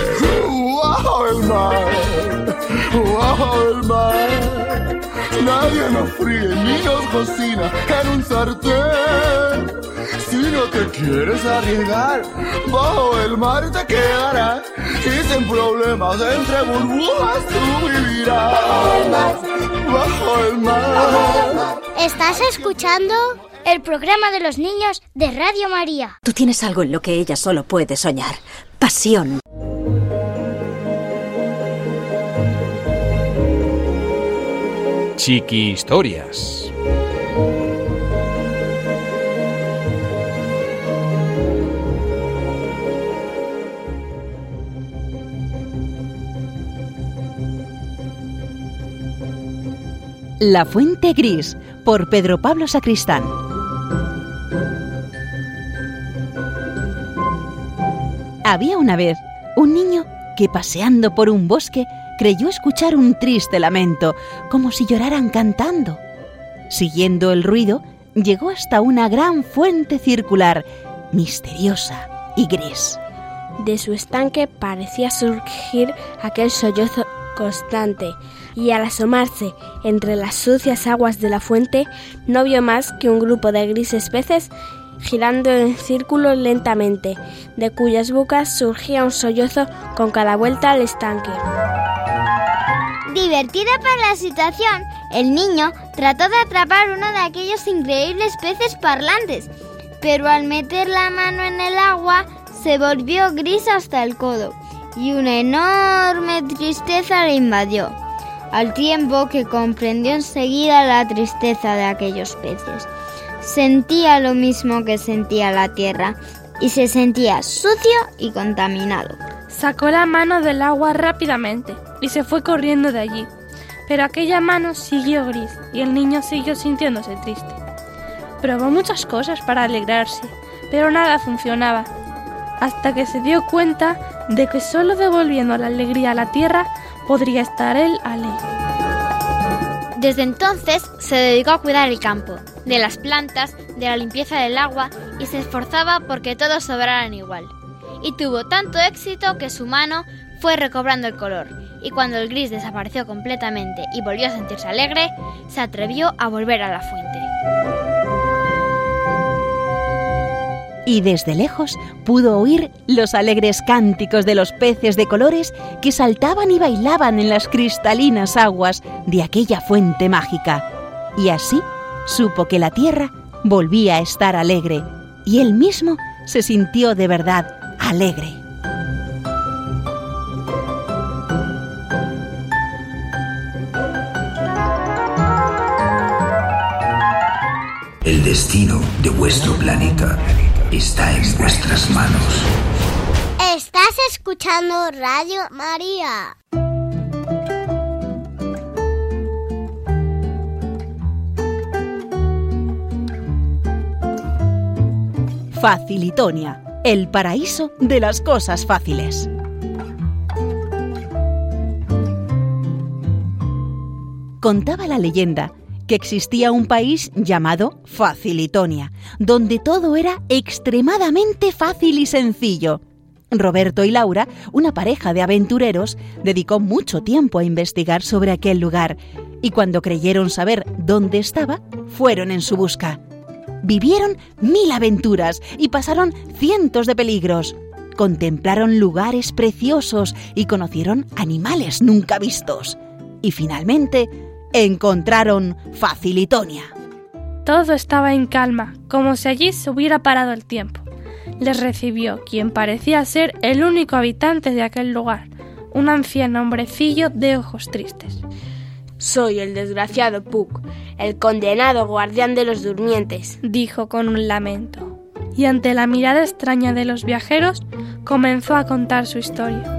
Bajo el mar, bajo el mar, nadie nos fríe ni nos cocina en un sartén. Si no te quieres arriesgar, bajo el mar te quedarás y sin problemas entre burbujas tú vivirás. Bajo el mar, bajo el mar. ¿Estás escuchando el programa de los niños de Radio María? Tú tienes algo en lo que ella solo puede soñar: pasión. Chiqui Historias. La Fuente Gris, por Pedro Pablo Sacristán. Había una vez un niño que, paseando por un bosque, creyó escuchar un triste lamento, como si lloraran cantando. Siguiendo el ruido, llegó hasta una gran fuente circular, misteriosa y gris. De su estanque parecía surgir aquel sollozo constante, y al asomarse entre las sucias aguas de la fuente no vio más que un grupo de grises peces girando en círculo lentamente, de cuyas bocas surgía un sollozo con cada vuelta al estanque. Divertida para la situación, el niño trató de atrapar uno de aquellos increíbles peces parlantes, pero al meter la mano en el agua se volvió gris hasta el codo y una enorme tristeza le invadió, al tiempo que comprendió enseguida la tristeza de aquellos peces. Sentía lo mismo que sentía la tierra y se sentía sucio y contaminado. Sacó la mano del agua rápidamente y se fue corriendo de allí, pero aquella mano siguió gris y el niño siguió sintiéndose triste. Probó muchas cosas para alegrarse, pero nada funcionaba, hasta que se dio cuenta de que solo devolviendo la alegría a la tierra podría estar él alegre. Desde entonces se dedicó a cuidar el campo, de las plantas, de la limpieza del agua y se esforzaba porque todos sobraran igual. Y tuvo tanto éxito que su mano fue recobrando el color y cuando el gris desapareció completamente y volvió a sentirse alegre, se atrevió a volver a la fuente. Y desde lejos pudo oír los alegres cánticos de los peces de colores que saltaban y bailaban en las cristalinas aguas de aquella fuente mágica. Y así supo que la tierra volvía a estar alegre y él mismo se sintió de verdad alegre. El destino de vuestro planeta está en vuestras manos. Estás escuchando Radio María. Facilitonia, el paraíso de las cosas fáciles. Contaba la leyenda que existía un país llamado Facilitonia, donde todo era extremadamente fácil y sencillo. Roberto y Laura, una pareja de aventureros, dedicó mucho tiempo a investigar sobre aquel lugar y cuando creyeron saber dónde estaba, fueron en su busca. Vivieron mil aventuras y pasaron cientos de peligros. Contemplaron lugares preciosos y conocieron animales nunca vistos. Y finalmente encontraron Facilitonia. Todo estaba en calma, como si allí se hubiera parado el tiempo. Les recibió quien parecía ser el único habitante de aquel lugar, un anciano hombrecillo de ojos tristes. «Soy el desgraciado Puck, el condenado guardián de los durmientes», dijo con un lamento. Y ante la mirada extraña de los viajeros, comenzó a contar su historia.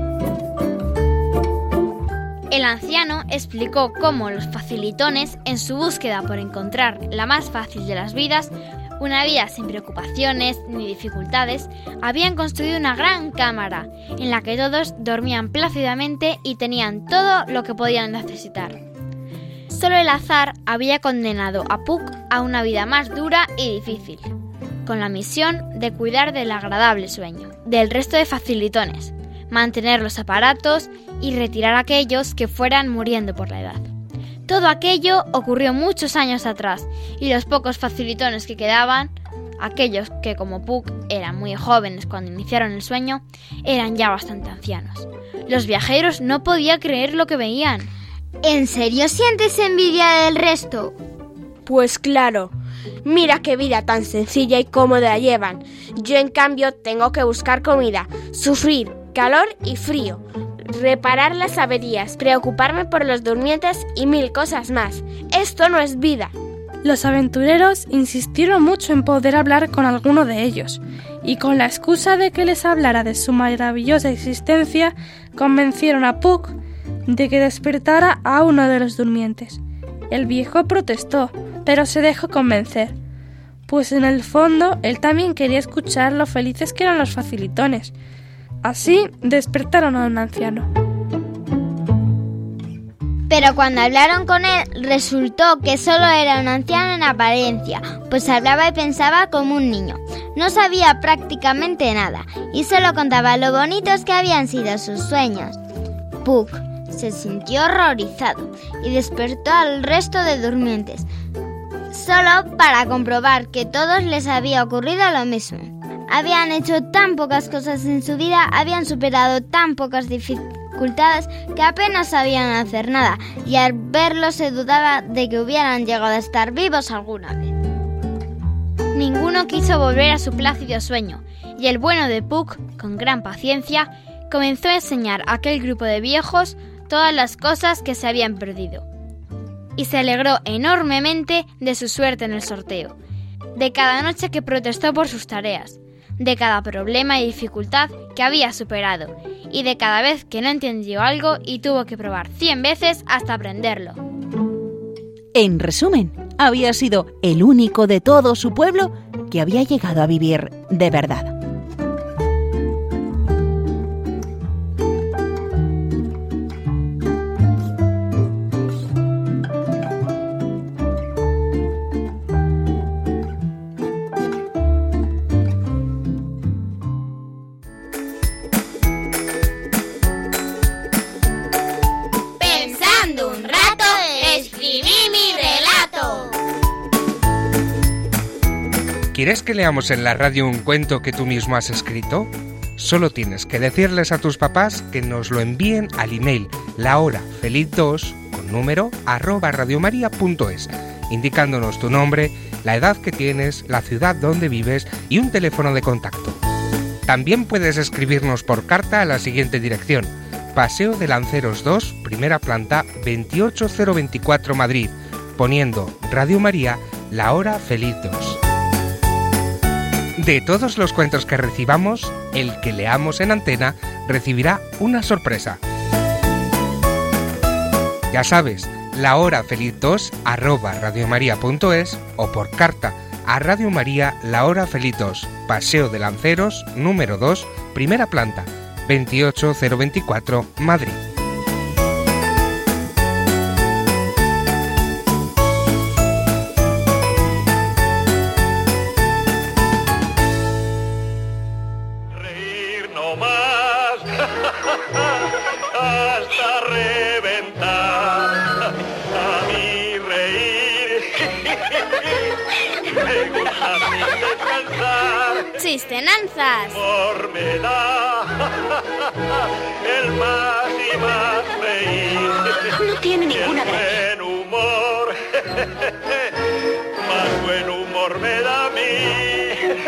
El anciano explicó cómo los facilitones, en su búsqueda por encontrar la más fácil de las vidas, una vida sin preocupaciones ni dificultades, habían construido una gran cámara en la que todos dormían plácidamente y tenían todo lo que podían necesitar. Solo el azar había condenado a Puck a una vida más dura y difícil, con la misión de cuidar del agradable sueño del resto de facilitones, mantener los aparatos y retirar a aquellos que fueran muriendo por la edad. Todo aquello ocurrió muchos años atrás y los pocos facilitones que quedaban, aquellos que como Puck eran muy jóvenes cuando iniciaron el sueño, eran ya bastante ancianos. Los viajeros no podían creer lo que veían. ¿En serio sientes envidia del resto? Pues claro, mira qué vida tan sencilla y cómoda llevan. Yo en cambio tengo que buscar comida, sufrir calor y frío, reparar las averías, preocuparme por los durmientes y mil cosas más. Esto no es vida. Los aventureros insistieron mucho en poder hablar con alguno de ellos y con la excusa de que les hablara de su maravillosa existencia convencieron a Puck de que despertara a uno de los durmientes. El viejo protestó, pero se dejó convencer, pues en el fondo él también quería escuchar lo felices que eran los facilitones. Así despertaron a un anciano. Pero cuando hablaron con él, resultó que solo era un anciano en apariencia, pues hablaba y pensaba como un niño. No sabía prácticamente nada y solo contaba lo bonitos que habían sido sus sueños. Puck se sintió horrorizado y despertó al resto de durmientes, solo para comprobar que a todos les había ocurrido lo mismo. Habían hecho tan pocas cosas en su vida, habían superado tan pocas dificultades que apenas sabían hacer nada y al verlo se dudaba de que hubieran llegado a estar vivos alguna vez. Ninguno quiso volver a su plácido sueño y el bueno de Puck, con gran paciencia, comenzó a enseñar a aquel grupo de viejos todas las cosas que se habían perdido y se alegró enormemente de su suerte en el sorteo. de cada noche que protestó por sus tareas, de cada problema y dificultad que había superado, y de cada vez que no entendió algo y tuvo que probar cien veces hasta aprenderlo. En resumen, había sido el único de todo su pueblo que había llegado a vivir de verdad. ¿Quieres que leamos en la radio un cuento que tú mismo has escrito? Solo tienes que decirles a tus papás que nos lo envíen al email lahorafeliz dos arroba radiomaria punto es, indicándonos tu nombre, la edad que tienes, la ciudad donde vives y un teléfono de contacto. También puedes escribirnos por carta a la siguiente dirección: Paseo de Lanceros dos, primera planta, veintiocho mil veinticuatro, Madrid, poniendo Radio María, La Hora Feliz dos. De todos los cuentos que recibamos, el que leamos en antena recibirá una sorpresa. Ya sabes, lahorafeliz dos arroba radiomaria punto es o por carta a Radio María La Hora Feliz dos, Paseo de Lanceros, número dos, primera planta, veintiocho mil veinticuatro, Madrid. Chistenanzas. Por me da el más y más reír. No tiene ninguna gracia. Buen humor, más buen humor me da a mí.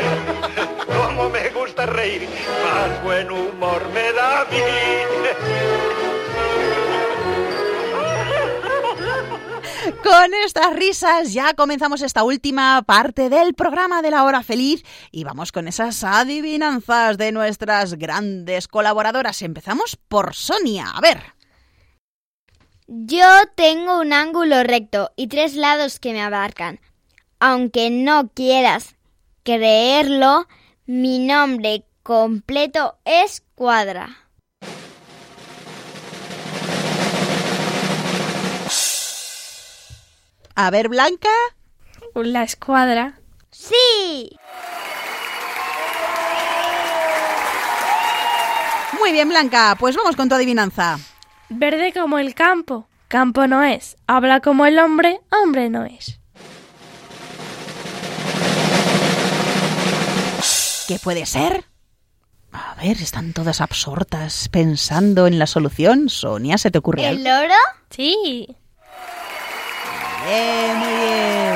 Como me gusta reír, más buen humor me da a mí. Con estas risas ya comenzamos esta última parte del programa de La Hora Feliz y vamos con esas adivinanzas de nuestras grandes colaboradoras. Empezamos por Sonia, a ver. Yo tengo un ángulo recto y tres lados que me abarcan. Aunque no quieras creerlo, mi nombre completo es Cuadra. A ver, Blanca. La escuadra. ¡Sí! Muy bien, Blanca. Pues vamos con tu adivinanza. Verde como el campo. Campo no es. Habla como el hombre. Hombre no es. ¿Qué puede ser? A ver, están todas absortas pensando en la solución. Sonia, ¿se te ocurre algo? ¿El loro? Sí. Bien, muy bien.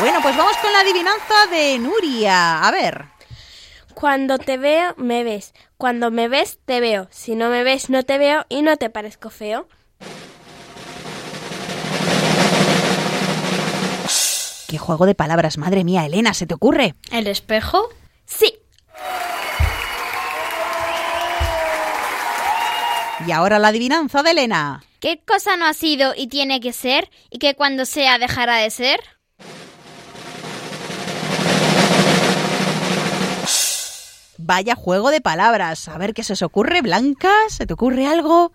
Bueno, pues vamos con la adivinanza de Nuria. A ver. Cuando te veo, me ves. Cuando me ves, te veo. Si no me ves, no te veo y no te parezco feo. ¡Qué juego de palabras! Madre mía, Elena, ¿se te ocurre? ¿El espejo? Sí. Y ahora la adivinanza de Elena. ¿Qué cosa no ha sido y tiene que ser y que cuando sea dejará de ser? Vaya juego de palabras. A ver qué se os ocurre, Blanca. ¿Se te ocurre algo?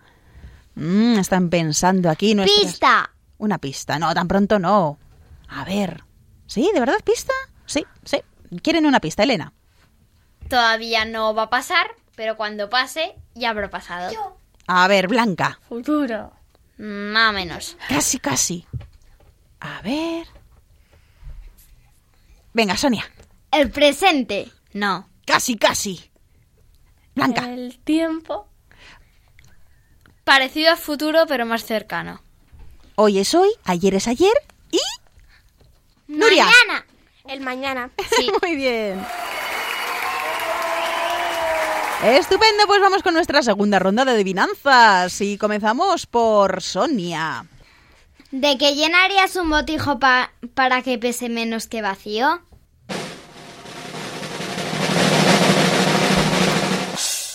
Mm, están pensando aquí nuestras... ¡Pista! Una pista. No, tan pronto no. A ver. ¿Sí? ¿De verdad pista? Sí, sí. ¿Quieren una pista, Elena? Todavía no va a pasar, pero cuando pase ya habrá pasado. Yo. A ver, Blanca. Futuro. Más o menos. Casi, casi. A ver. Venga, Sonia. El presente. No. Casi, casi. Blanca. El tiempo. Parecido al futuro, pero más cercano. Hoy es hoy, ayer es ayer y... ¡Nuria! Mañana. El mañana. Sí. Muy bien. Estupendo, pues vamos con nuestra segunda ronda de adivinanzas y comenzamos por Sonia. ¿De qué llenarías un botijo pa- para que pese menos que vacío?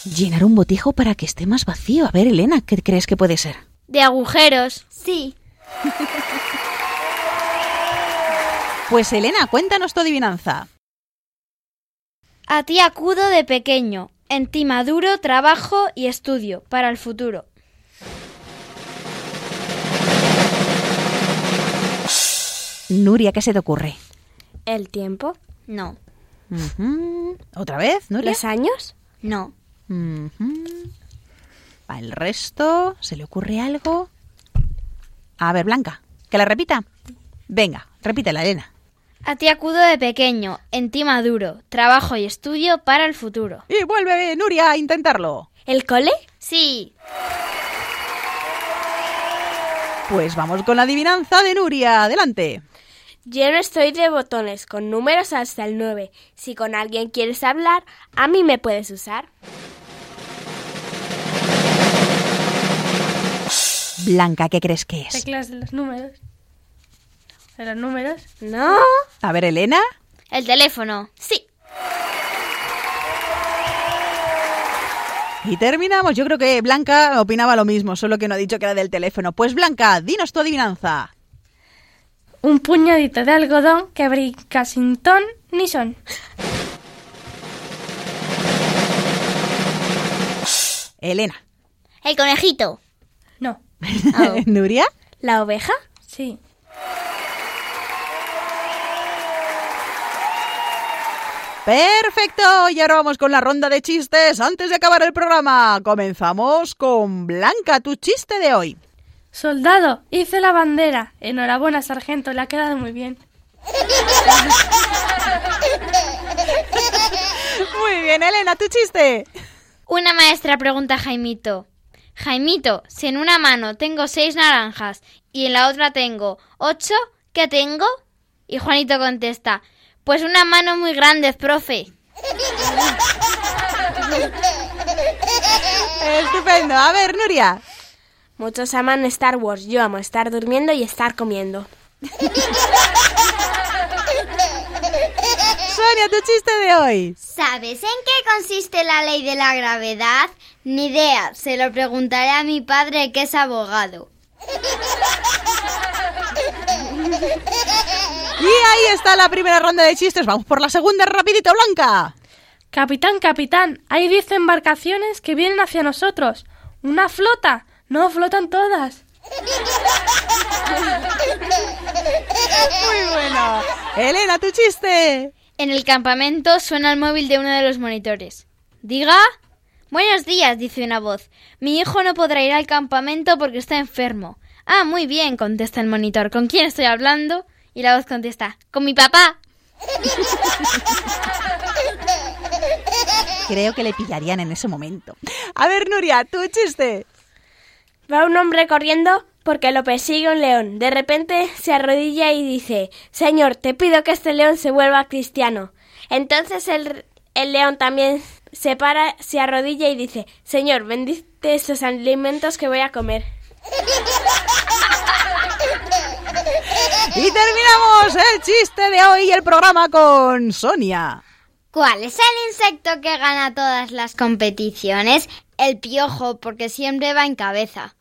Llenar un botijo para que esté más vacío. A ver, Elena, ¿qué crees que puede ser? De agujeros. Sí. Pues Elena, cuéntanos tu adivinanza. A ti acudo de pequeño, en ti maduro, trabajo y estudio para el futuro. Nuria, ¿qué se te ocurre? ¿El tiempo? No. Uh-huh. ¿Otra vez, Nuria? ¿Los años? No. Uh-huh. ¿Al resto se le ocurre algo? A ver, Blanca, ¿que la repita? Venga, repítela, Elena. A ti acudo de pequeño, en ti maduro, trabajo y estudio para el futuro. Y vuelve, Nuria, a intentarlo. ¿El cole? Sí. Pues vamos con la adivinanza de Nuria, adelante. Lleno estoy de botones, con números hasta el nueve. Si con alguien quieres hablar, a mí me puedes usar. Blanca, ¿qué crees que es? Teclas de los números. ¿De los números? No. A ver, Elena. El teléfono. Sí. Y terminamos. Yo creo que Blanca opinaba lo mismo, solo que no ha dicho que era del teléfono. Pues Blanca, dinos tu adivinanza. Un puñadito de algodón que brinca sin ton ni son. Elena. El conejito. No. Oh. ¿Nuria? ¿La oveja? Sí. ¡Perfecto! Y ahora vamos con la ronda de chistes antes de acabar el programa. Comenzamos con Blanca, tu chiste de hoy. Soldado, hice la bandera. Enhorabuena, sargento, le ha quedado muy bien. Muy bien, Elena, tu chiste. Una maestra pregunta a Jaimito. Jaimito, si en una mano tengo seis naranjas y en la otra tengo ocho, ¿qué tengo? Y Juanito contesta... Pues una mano muy grande, profe. Estupendo. A ver, Nuria. Muchos aman Star Wars. Yo amo estar durmiendo y estar comiendo. Sonia, tu chiste de hoy. ¿Sabes en qué consiste la ley de la gravedad? Ni idea. Se lo preguntaré a mi padre, que es abogado. Y ahí está la primera ronda de chistes. Vamos por la segunda, rapidito, Blanca. Capitán, capitán, hay diez embarcaciones que vienen hacia nosotros. ¿Una flota? No, flotan todas. Muy bueno. Elena, tu chiste. En el campamento suena el móvil de uno de los monitores. Diga... Buenos días, dice una voz. Mi hijo no podrá ir al campamento porque está enfermo. Ah, muy bien, contesta el monitor. ¿Con quién estoy hablando? Y la voz contesta, ¡con mi papá! Creo que le pillarían en ese momento. A ver, Nuria, tu chiste. Va un hombre corriendo porque lo persigue un león. De repente se arrodilla y dice, Señor, te pido que este león se vuelva cristiano. Entonces el, el león también... Se para, se arrodilla y dice, Señor, bendice estos alimentos que voy a comer. Y terminamos el chiste de hoy y el programa con Sonia. ¿Cuál es el insecto que gana todas las competiciones? El piojo, porque siempre va en cabeza.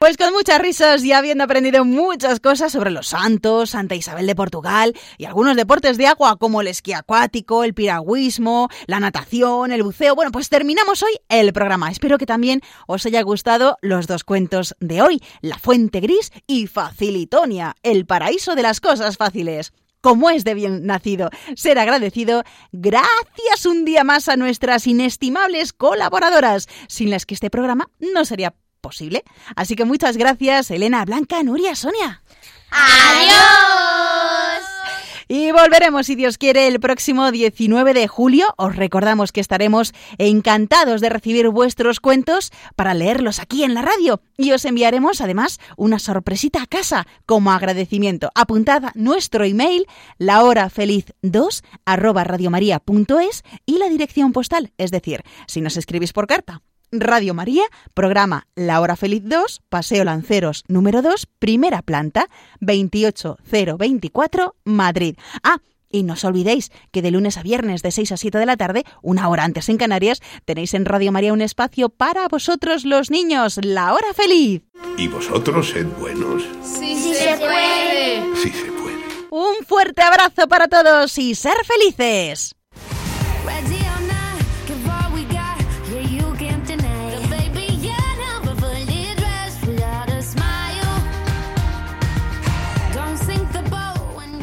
Pues con muchas risas y habiendo aprendido muchas cosas sobre los santos, Santa Isabel de Portugal y algunos deportes de agua como el esquí acuático, el piragüismo, la natación, el buceo... Bueno, pues terminamos hoy el programa. Espero que también os haya gustado los dos cuentos de hoy, La Fuente Gris y Facilitonia, el paraíso de las cosas fáciles. Como es de bien nacido ser agradecido, gracias un día más a nuestras inestimables colaboradoras, sin las que este programa no sería posible. posible. Así que muchas gracias, Elena, Blanca, Nuria, Sonia. ¡Adiós! Y volveremos, si Dios quiere, el próximo diecinueve de julio. Os recordamos que estaremos encantados de recibir vuestros cuentos para leerlos aquí en la radio. Y os enviaremos, además, una sorpresita a casa como agradecimiento. Apuntad a nuestro email, lahorafeliz dos arroba radiomaria punto es y la dirección postal, es decir, si nos escribís por carta. Radio María, programa La Hora Feliz dos, Paseo Lanceros, número dos, primera planta, veintiocho mil veinticuatro, Madrid. Ah, Y no os olvidéis que de lunes a viernes de seis a siete de la tarde, una hora antes en Canarias, tenéis en Radio María un espacio para vosotros los niños, La Hora Feliz. ¿Y vosotros sed buenos? Sí, sí se puede. Sí se puede. Un fuerte abrazo para todos y ser felices.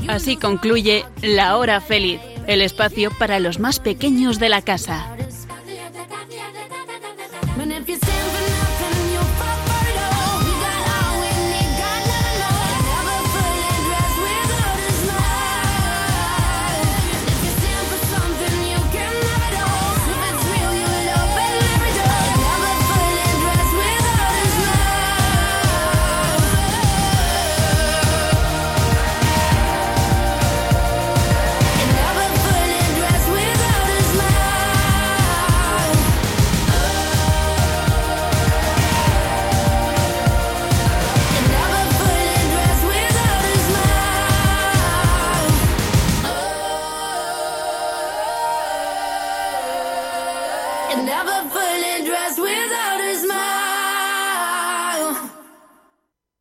Así concluye La Hora Feliz, el espacio para los más pequeños de la casa. Never fully dressed without